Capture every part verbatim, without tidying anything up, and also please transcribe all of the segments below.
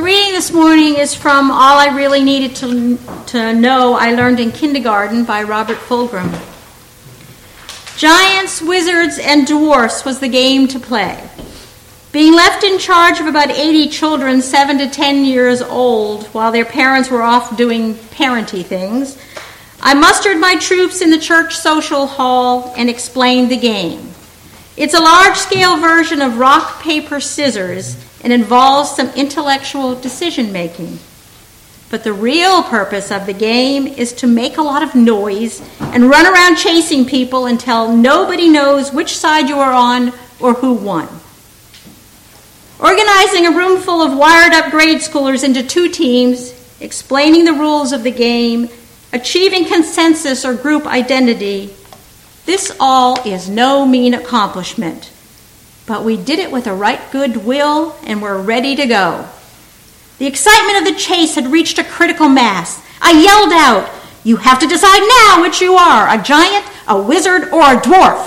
The reading this morning is from All I Really Needed to, to Know I Learned in Kindergarten by Robert Fulghum. Giants, wizards, and dwarfs was the game to play. Being left in charge of about eighty children, seven to ten years old, while their parents were off doing parenty things, I mustered my troops in the church social hall and explained the game. It's a large-scale version of rock, paper, scissors, and involves some intellectual decision-making. But the real purpose of the game is to make a lot of noise and run around chasing people until nobody knows which side you are on or who won. Organizing a room full of wired-up grade schoolers into two teams, explaining the rules of the game, achieving consensus or group identity, this all is no mean accomplishment. But we did it with a right good will and were ready to go. The excitement of the chase had reached a critical mass. I yelled out, "You have to decide now which you are, a giant, a wizard, or a dwarf,"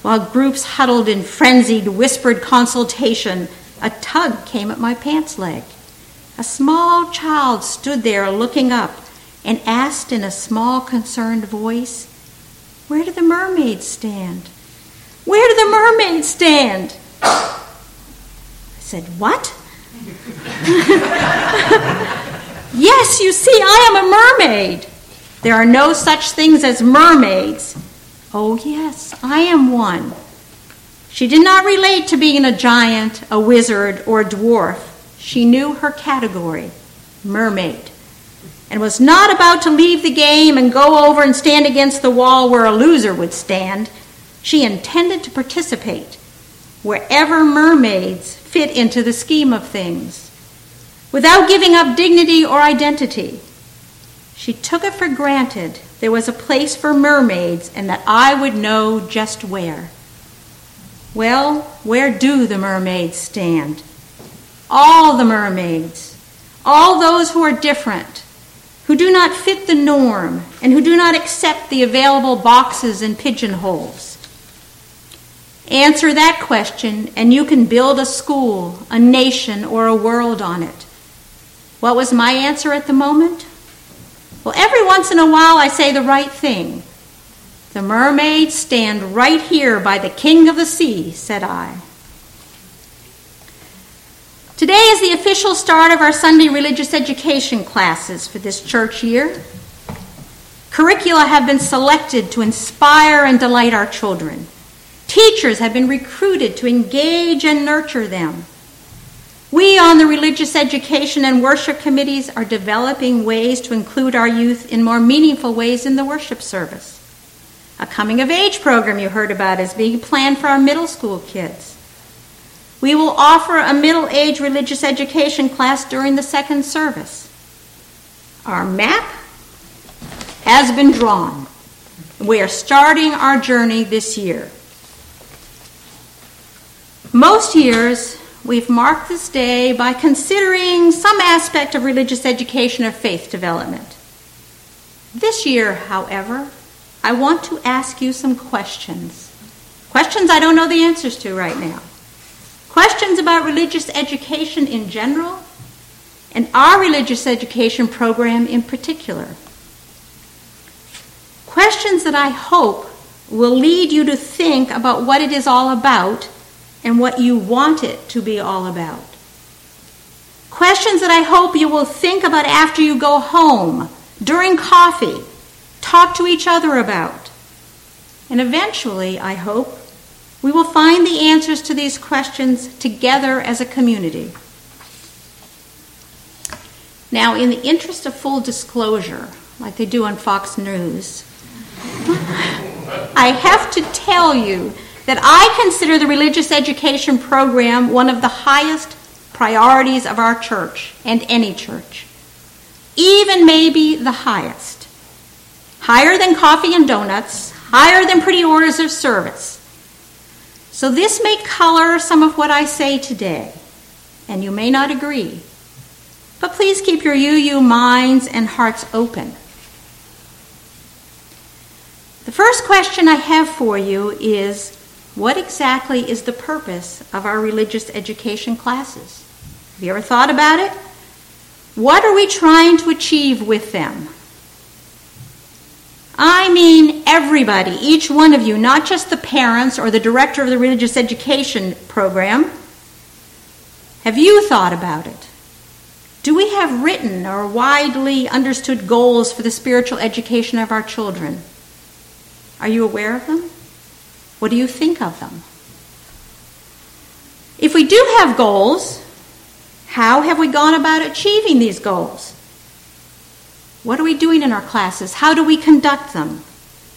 while groups huddled in frenzied, whispered consultation. A tug came at my pants leg. A small child stood there looking up and asked in a small, concerned voice, "Where do the mermaids stand? Where do the mermaids stand?" I said, "What?" "Yes, you see, I am a mermaid." "There are no such things as mermaids." "Oh, yes, I am one." She did not relate to being a giant, a wizard, or a dwarf. She knew her category, mermaid, and was not about to leave the game and go over and stand against the wall where a loser would stand. She intended to participate wherever mermaids fit into the scheme of things, without giving up dignity or identity. She took it for granted there was a place for mermaids and that I would know just where. Well, where do the mermaids stand? All the mermaids, all those who are different, who do not fit the norm, and who do not accept the available boxes and pigeonholes. Answer that question, and you can build a school, a nation, or a world on it. What was my answer at the moment? Well, every once in a while I say the right thing. "The mermaids stand right here by the king of the sea," said I. Today is the official start of our Sunday religious education classes for this church year. Curricula have been selected to inspire and delight our children. Teachers have been recruited to engage and nurture them. We on the religious education and worship committees are developing ways to include our youth in more meaningful ways in the worship service. A coming-of-age program you heard about is being planned for our middle school kids. We will offer a middle-age religious education class during the second service. Our map has been drawn. We are starting our journey this year. Most years, we've marked this day by considering some aspect of religious education or faith development. This year, however, I want to ask you some questions. Questions I don't know the answers to right now. Questions about religious education in general and our religious education program in particular. Questions that I hope will lead you to think about what it is all about and what you want it to be all about. Questions that I hope you will think about after you go home, during coffee, talk to each other about. And eventually, I hope, we will find the answers to these questions together as a community. Now, in the interest of full disclosure, like they do on Fox News, I have to tell you that I consider the religious education program one of the highest priorities of our church and any church, even maybe the highest. Higher than coffee and donuts, higher than pretty orders of service. So this may color some of what I say today, and you may not agree. But please keep your U U minds and hearts open. The first question I have for you is, what exactly is the purpose of our religious education classes? Have you ever thought about it? What are we trying to achieve with them? I mean everybody, each one of you, not just the parents or the director of the religious education program. Have you thought about it? Do we have written or widely understood goals for the spiritual education of our children? Are you aware of them? What do you think of them? If we do have goals, how have we gone about achieving these goals? What are we doing in our classes? How do we conduct them?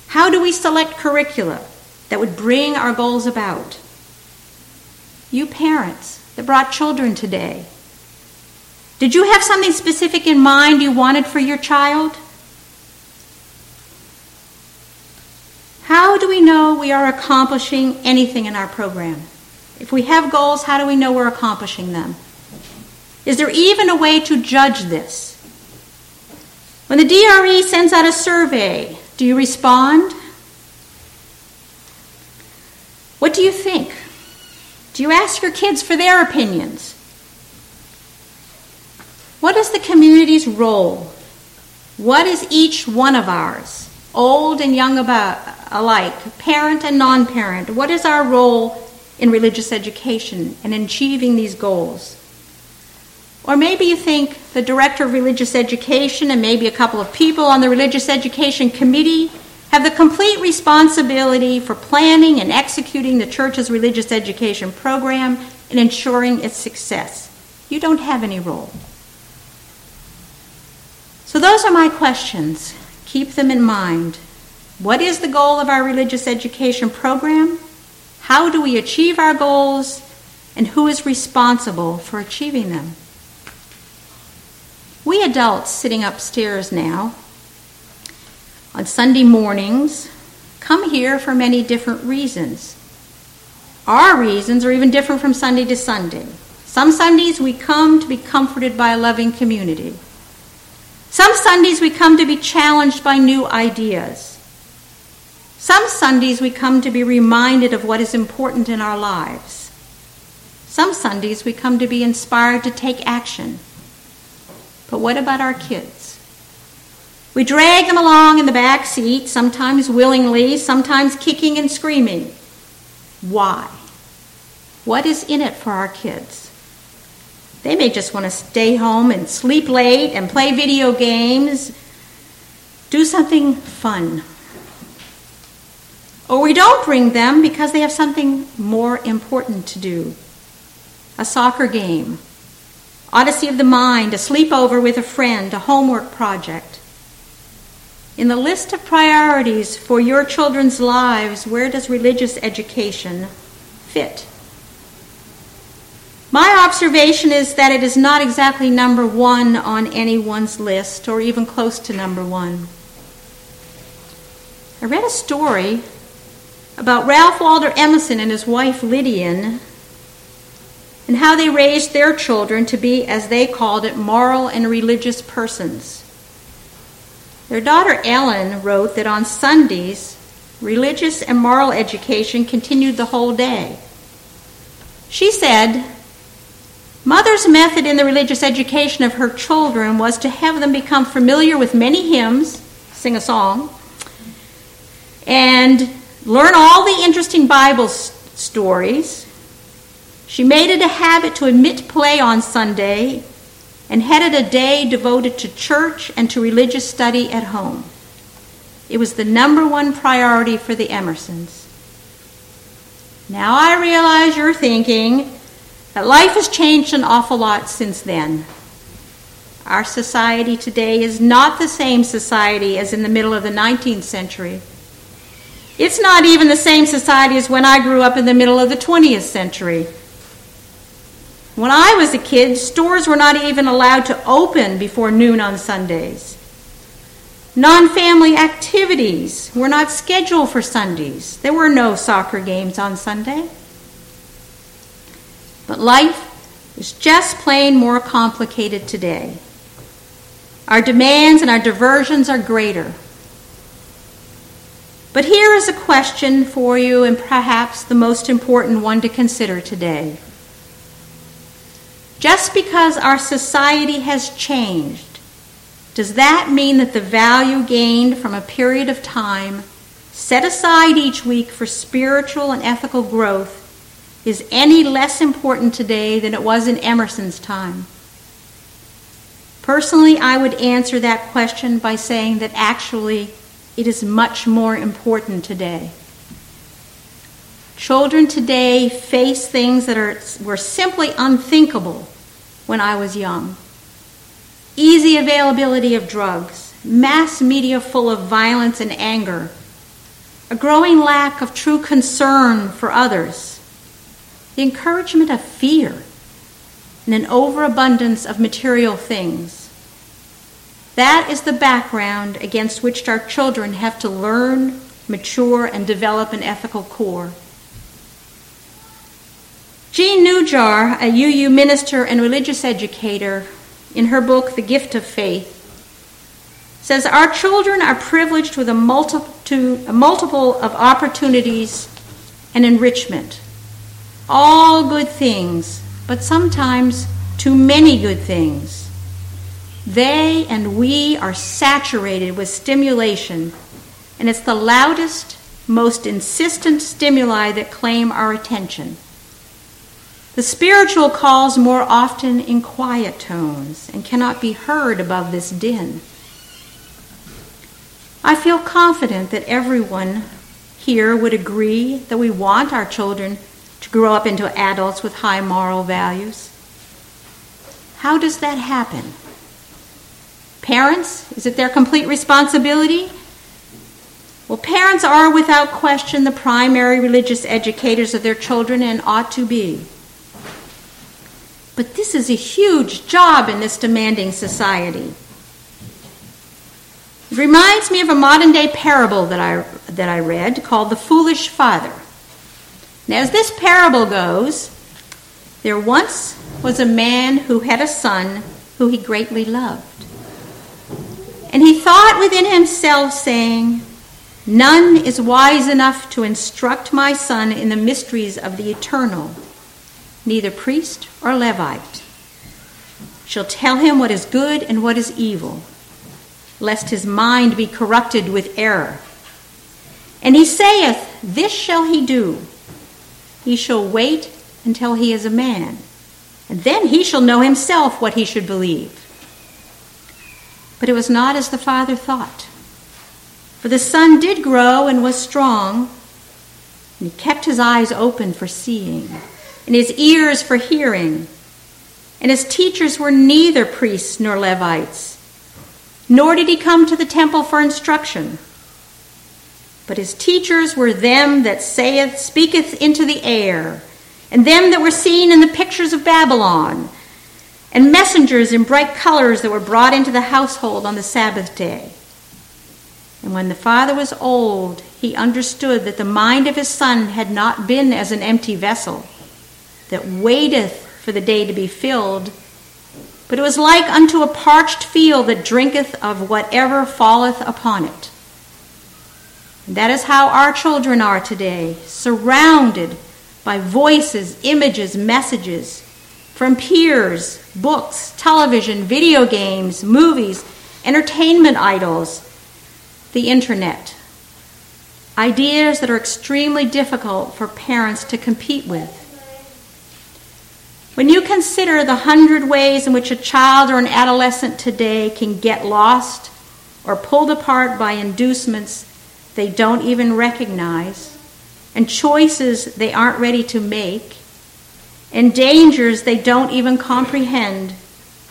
How do we select curricula that would bring our goals about? You parents that brought children today, did you have something specific in mind you wanted for your child? How do we know we are accomplishing anything in our program? If we have goals, how do we know we're accomplishing them? Is there even a way to judge this? When the D R E sends out a survey, do you respond? What do you think? Do you ask your kids for their opinions? What is the community's role? What is each one of ours, old and young alike, parent and non-parent? What is our role in religious education and in achieving these goals? Or maybe you think the director of religious education and maybe a couple of people on the religious education committee have the complete responsibility for planning and executing the church's religious education program and ensuring its success. You don't have any role. So those are my questions. Keep them in mind. What is the goal of our religious education program? How do we achieve our goals? And who is responsible for achieving them? We adults sitting upstairs now on Sunday mornings come here for many different reasons. Our reasons are even different from Sunday to Sunday. Some Sundays we come to be comforted by a loving community. Some Sundays we come to be challenged by new ideas. Some Sundays we come to be reminded of what is important in our lives. Some Sundays we come to be inspired to take action. But what about our kids? We drag them along in the back seat, sometimes willingly, sometimes kicking and screaming. Why? What is in it for our kids? They may just want to stay home and sleep late and play video games. Do something fun. Or we don't bring them because they have something more important to do. A soccer game, Odyssey of the Mind, a sleepover with a friend, a homework project. In the list of priorities for your children's lives, where does religious education fit? My observation is that it is not exactly number one on anyone's list, or even close to number one. I read a story about Ralph Waldo Emerson and his wife Lydian, and how they raised their children to be, as they called it, moral and religious persons. Their daughter Ellen wrote that on Sundays, religious and moral education continued the whole day. She said, "Mother's method in the religious education of her children was to have them become familiar with many hymns, sing a song, and learn all the interesting Bible s- stories. She made it a habit to admit play on Sunday and had it a day devoted to church and to religious study at home. It was the number one priority for the Emersons." Now I realize you're thinking that life has changed an awful lot since then. Our society today is not the same society as in the middle of the nineteenth century. It's not even the same society as when I grew up in the middle of the twentieth century. When I was a kid, stores were not even allowed to open before noon on Sundays. Non-family activities were not scheduled for Sundays. There were no soccer games on Sunday. But life is just plain more complicated today. Our demands and our diversions are greater. But here is a question for you, and perhaps the most important one to consider today. Just because our society has changed, does that mean that the value gained from a period of time set aside each week for spiritual and ethical growth is any less important today than it was in Emerson's time? Personally, I would answer that question by saying that actually it is much more important today. Children today face things that are were simply unthinkable when I was young. Easy availability of drugs, mass media full of violence and anger, a growing lack of true concern for others, the encouragement of fear, and an overabundance of material things. That is the background against which our children have to learn, mature, and develop an ethical core. Jean Newjar, a U U minister and religious educator, in her book, The Gift of Faith, says our children are privileged with a multitude, a multiple of opportunities and enrichment. All good things, but sometimes too many good things. They and we are saturated with stimulation, and it's the loudest, most insistent stimuli that claim our attention. The spiritual calls more often in quiet tones and cannot be heard above this din. I feel confident that everyone here would agree that we want our children to grow up into adults with high moral values. How does that happen? Parents, is it their complete responsibility? Well, parents are without question the primary religious educators of their children and ought to be. But this is a huge job in this demanding society. It reminds me of a modern-day parable that I, that I read called The Foolish Father. And as this parable goes, there once was a man who had a son who he greatly loved. And he thought within himself, saying, "None is wise enough to instruct my son in the mysteries of the eternal. Neither priest or Levite shall tell him what is good and what is evil, lest his mind be corrupted with error. And he saith, this shall he do. He shall wait until he is a man, and then he shall know himself what he should believe." But it was not as the father thought. For the son did grow and was strong, and he kept his eyes open for seeing, and his ears for hearing. And his teachers were neither priests nor Levites, nor did he come to the temple for instruction. But his teachers were them that saith, speaketh into the air, and them that were seen in the pictures of Babylon, and messengers in bright colors that were brought into the household on the Sabbath day. And when the father was old, he understood that the mind of his son had not been as an empty vessel that waiteth for the day to be filled, but it was like unto a parched field that drinketh of whatever falleth upon it. And that is how our children are today, surrounded by voices, images, messages from peers, books, television, video games, movies, entertainment idols, the internet, ideas that are extremely difficult for parents to compete with. When you consider the hundred ways in which a child or an adolescent today can get lost or pulled apart by inducements they don't even recognize, and choices they aren't ready to make, and dangers they don't even comprehend,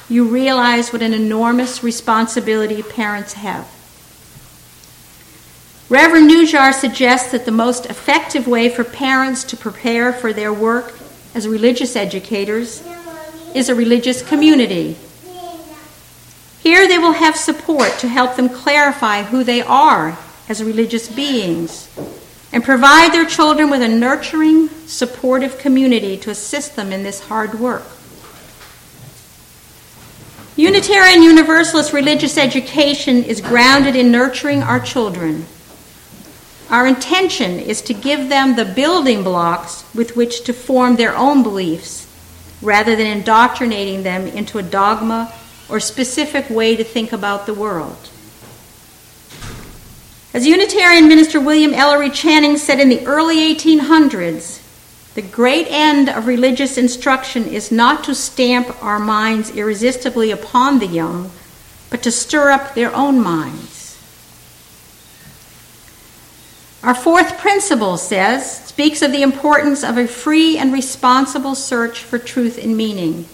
you realize what an enormous responsibility parents have. Reverend Newjar suggests that the most effective way for parents to prepare for their work as religious educators is a religious community. Here they will have support to help them clarify who they are as religious beings and provide their children with a nurturing, supportive community to assist them in this hard work. Unitarian Universalist religious education is grounded in nurturing our children. Our intention is to give them the building blocks with which to form their own beliefs rather than indoctrinating them into a dogma or specific way to think about the world. As Unitarian minister William Ellery Channing said in the early eighteen hundreds, the great end of religious instruction is not to stamp our minds irresistibly upon the young, but to stir up their own minds. Our fourth principle says, speaks of the importance of a free and responsible search for truth and meaning.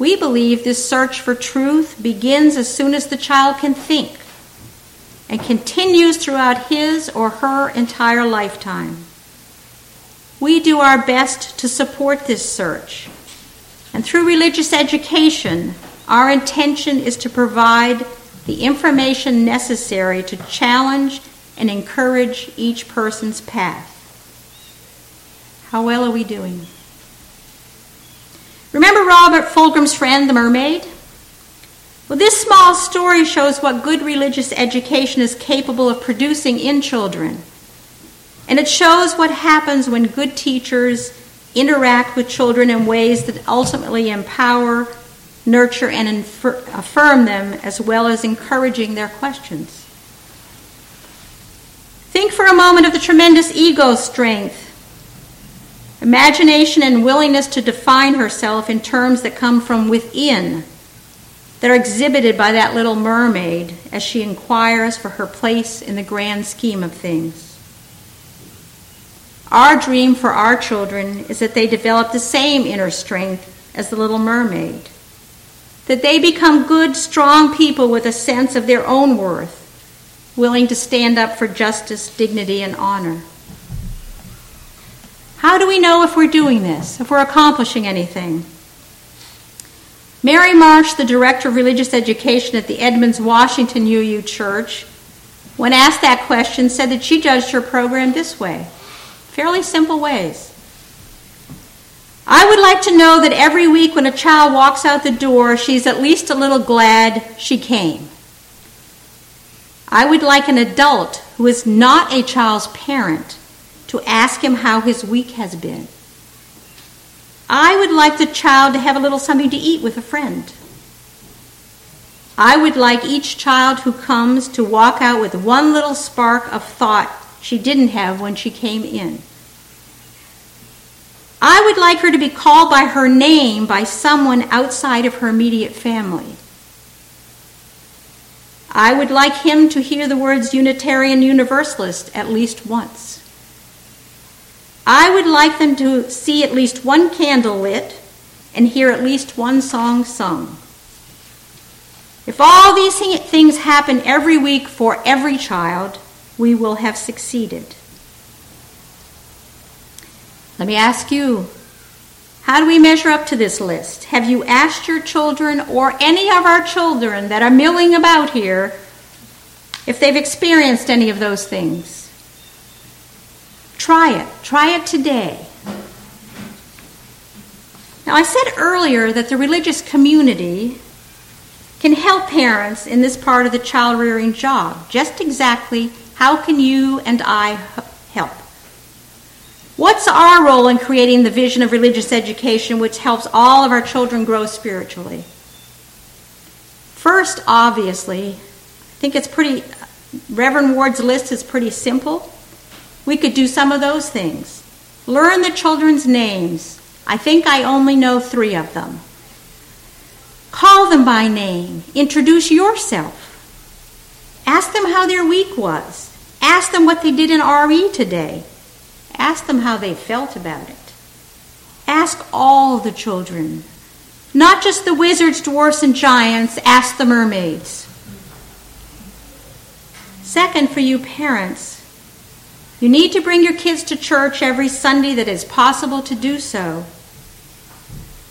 We believe this search for truth begins as soon as the child can think, and continues throughout his or her entire lifetime. We do our best to support this search, and through religious education, our intention is to provide the information necessary to challenge and encourage each person's path. How well are we doing? Remember Robert Fulghum's friend, the mermaid? Well, this small story shows what good religious education is capable of producing in children. And it shows what happens when good teachers interact with children in ways that ultimately empower, nurture, and infer- affirm them, as well as encouraging their questions. Think for a moment of the tremendous ego strength, imagination, and willingness to define herself in terms that come from within, that are exhibited by that little mermaid as she inquires for her place in the grand scheme of things. Our dream for our children is that they develop the same inner strength as the little mermaid, that they become good, strong people with a sense of their own worth, willing to stand up for justice, dignity, and honor. How do we know if we're doing this, if we're accomplishing anything? Mary Marsh, the director of religious education at the Edmonds, Washington U U Church, when asked that question, said that she judged her program this way, fairly simple ways. I would like to know that every week when a child walks out the door, she's at least a little glad she came. I would like an adult who is not a child's parent to ask him how his week has been. I would like the child to have a little something to eat with a friend. I would like each child who comes to walk out with one little spark of thought she didn't have when she came in. I would like her to be called by her name by someone outside of her immediate family. I would like him to hear the words Unitarian Universalist at least once. I would like them to see at least one candle lit and hear at least one song sung. If all these things happen every week for every child, we will have succeeded. Let me ask you, how do we measure up to this list? Have you asked your children or any of our children that are milling about here if they've experienced any of those things? Try it. Try it today. Now, I said earlier that the religious community can help parents in this part of the child-rearing job. Just exactly how can you and I help? What's our role in creating the vision of religious education which helps all of our children grow spiritually? First, obviously, I think it's pretty, Reverend Ward's list is pretty simple. We could do some of those things. Learn the children's names. I think I only know three of them. Call them by name. Introduce yourself. Ask them how their week was. Ask them what they did in R E today. Ask them how they felt about it. Ask all the children, not just the wizards, dwarfs, and giants. Ask the mermaids. Second, for you parents, you need to bring your kids to church every Sunday that is possible to do so.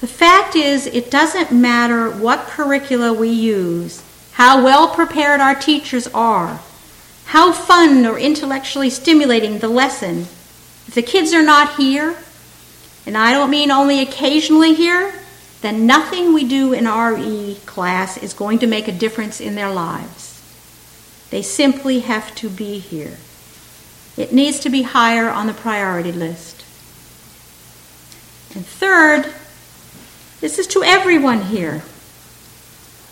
The fact is, it doesn't matter what curricula we use, how well prepared our teachers are, how fun or intellectually stimulating the lesson. If the kids are not here, and I don't mean only occasionally here, then nothing we do in R E class is going to make a difference in their lives. They simply have to be here. It needs to be higher on the priority list. And third, This is to everyone here.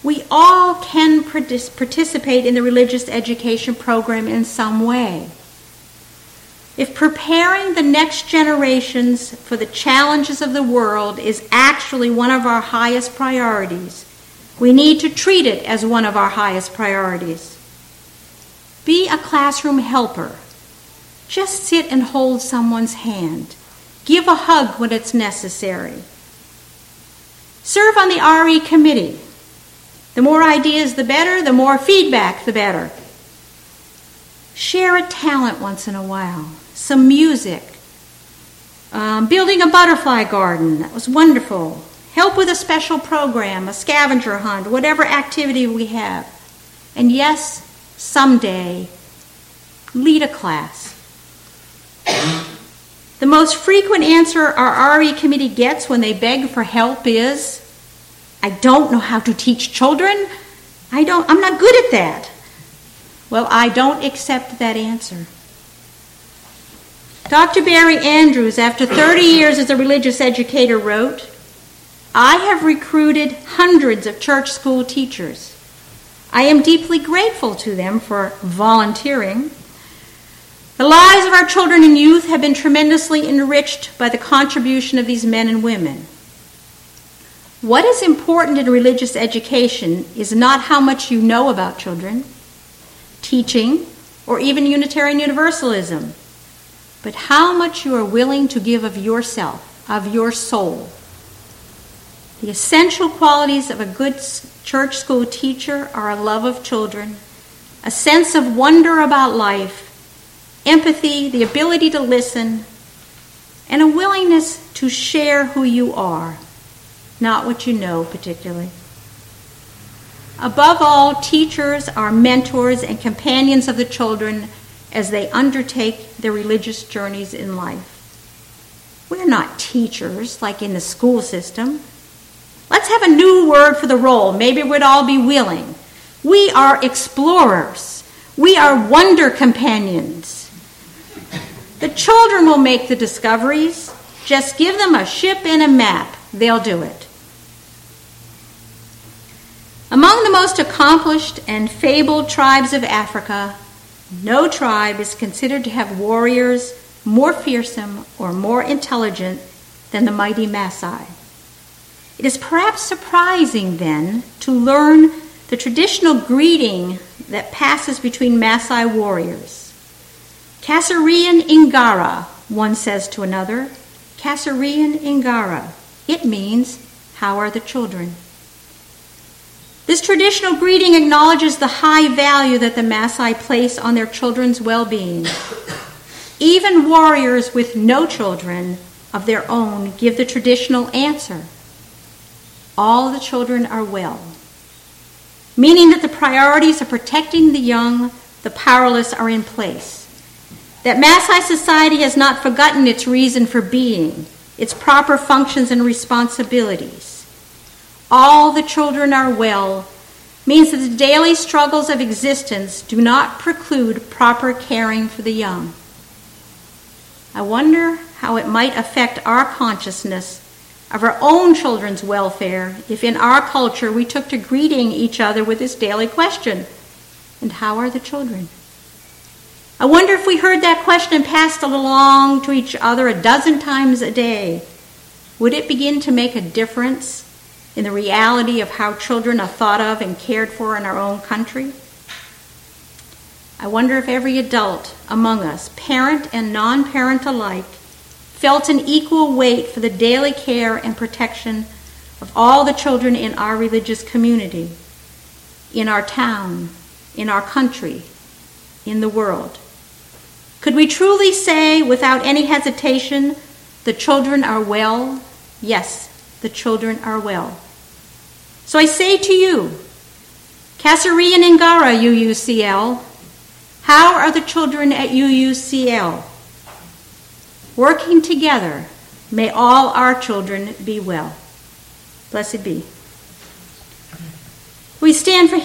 We all can participate in the religious education program in some way. If preparing the next generations for the challenges of the world is actually one of our highest priorities, we need to treat it as one of our highest priorities. Be a classroom helper. Just sit and hold someone's hand. Give a hug when it's necessary. Serve on the R E committee. The more ideas, the better. The more feedback, the better. Share a talent once in a while. Some music. Um, building a butterfly garden. That was wonderful. Help with a special program, a scavenger hunt, whatever activity we have. And yes, someday, lead a class. The most frequent answer our R E committee gets when they beg for help is, I don't know how to teach children. I don't, I'm not good at that. Well, I don't accept that answer. Doctor Barry Andrews, after thirty years as a religious educator, wrote, I have recruited hundreds of church school teachers. I am deeply grateful to them for volunteering. The lives of our children and youth have been tremendously enriched by the contribution of these men and women. What is important in religious education is not how much you know about children, teaching, or even Unitarian Universalism, but how much you are willing to give of yourself, of your soul. The essential qualities of a good church school teacher are a love of children, a sense of wonder about life, empathy, the ability to listen, and a willingness to share who you are, not what you know particularly. Above all, teachers are mentors and companions of the children as they undertake their religious journeys in life. We're not teachers like in the school system. Let's have a new word for the role. Maybe we'd all be willing. We are explorers. We are wonder companions. The children will make the discoveries. Just give them a ship and a map. They'll do it. Among the most accomplished and fabled tribes of Africa, no tribe is considered to have warriors more fearsome or more intelligent than the mighty Maasai. It is perhaps surprising, then, to learn the traditional greeting that passes between Maasai warriors. Kassarean Ingara, one says to another. Kassarean Ingara. It means, how are the children? This traditional greeting acknowledges the high value that the Maasai place on their children's well-being. Even warriors with no children of their own give the traditional answer. All the children are well. Meaning that the priorities of protecting the young, the powerless are in place. That Maasai society has not forgotten its reason for being, its proper functions and responsibilities. All the children are well means that the daily struggles of existence do not preclude proper caring for the young. I wonder how it might affect our consciousness of our own children's welfare if in our culture we took to greeting each other with this daily question, and how are the children? I wonder if we heard that question passed along to each other a dozen times a day, would it begin to make a difference in the reality of how children are thought of and cared for in our own country? I wonder if every adult among us, parent and non-parent alike, felt an equal weight for the daily care and protection of all the children in our religious community, in our town, in our country, in the world. Could we truly say, without any hesitation, the children are well? Yes, the children are well. So I say to you, Kassarean Ingara, U U C L, how are the children at U U C L? Working together, may all our children be well. Blessed be. We stand for him.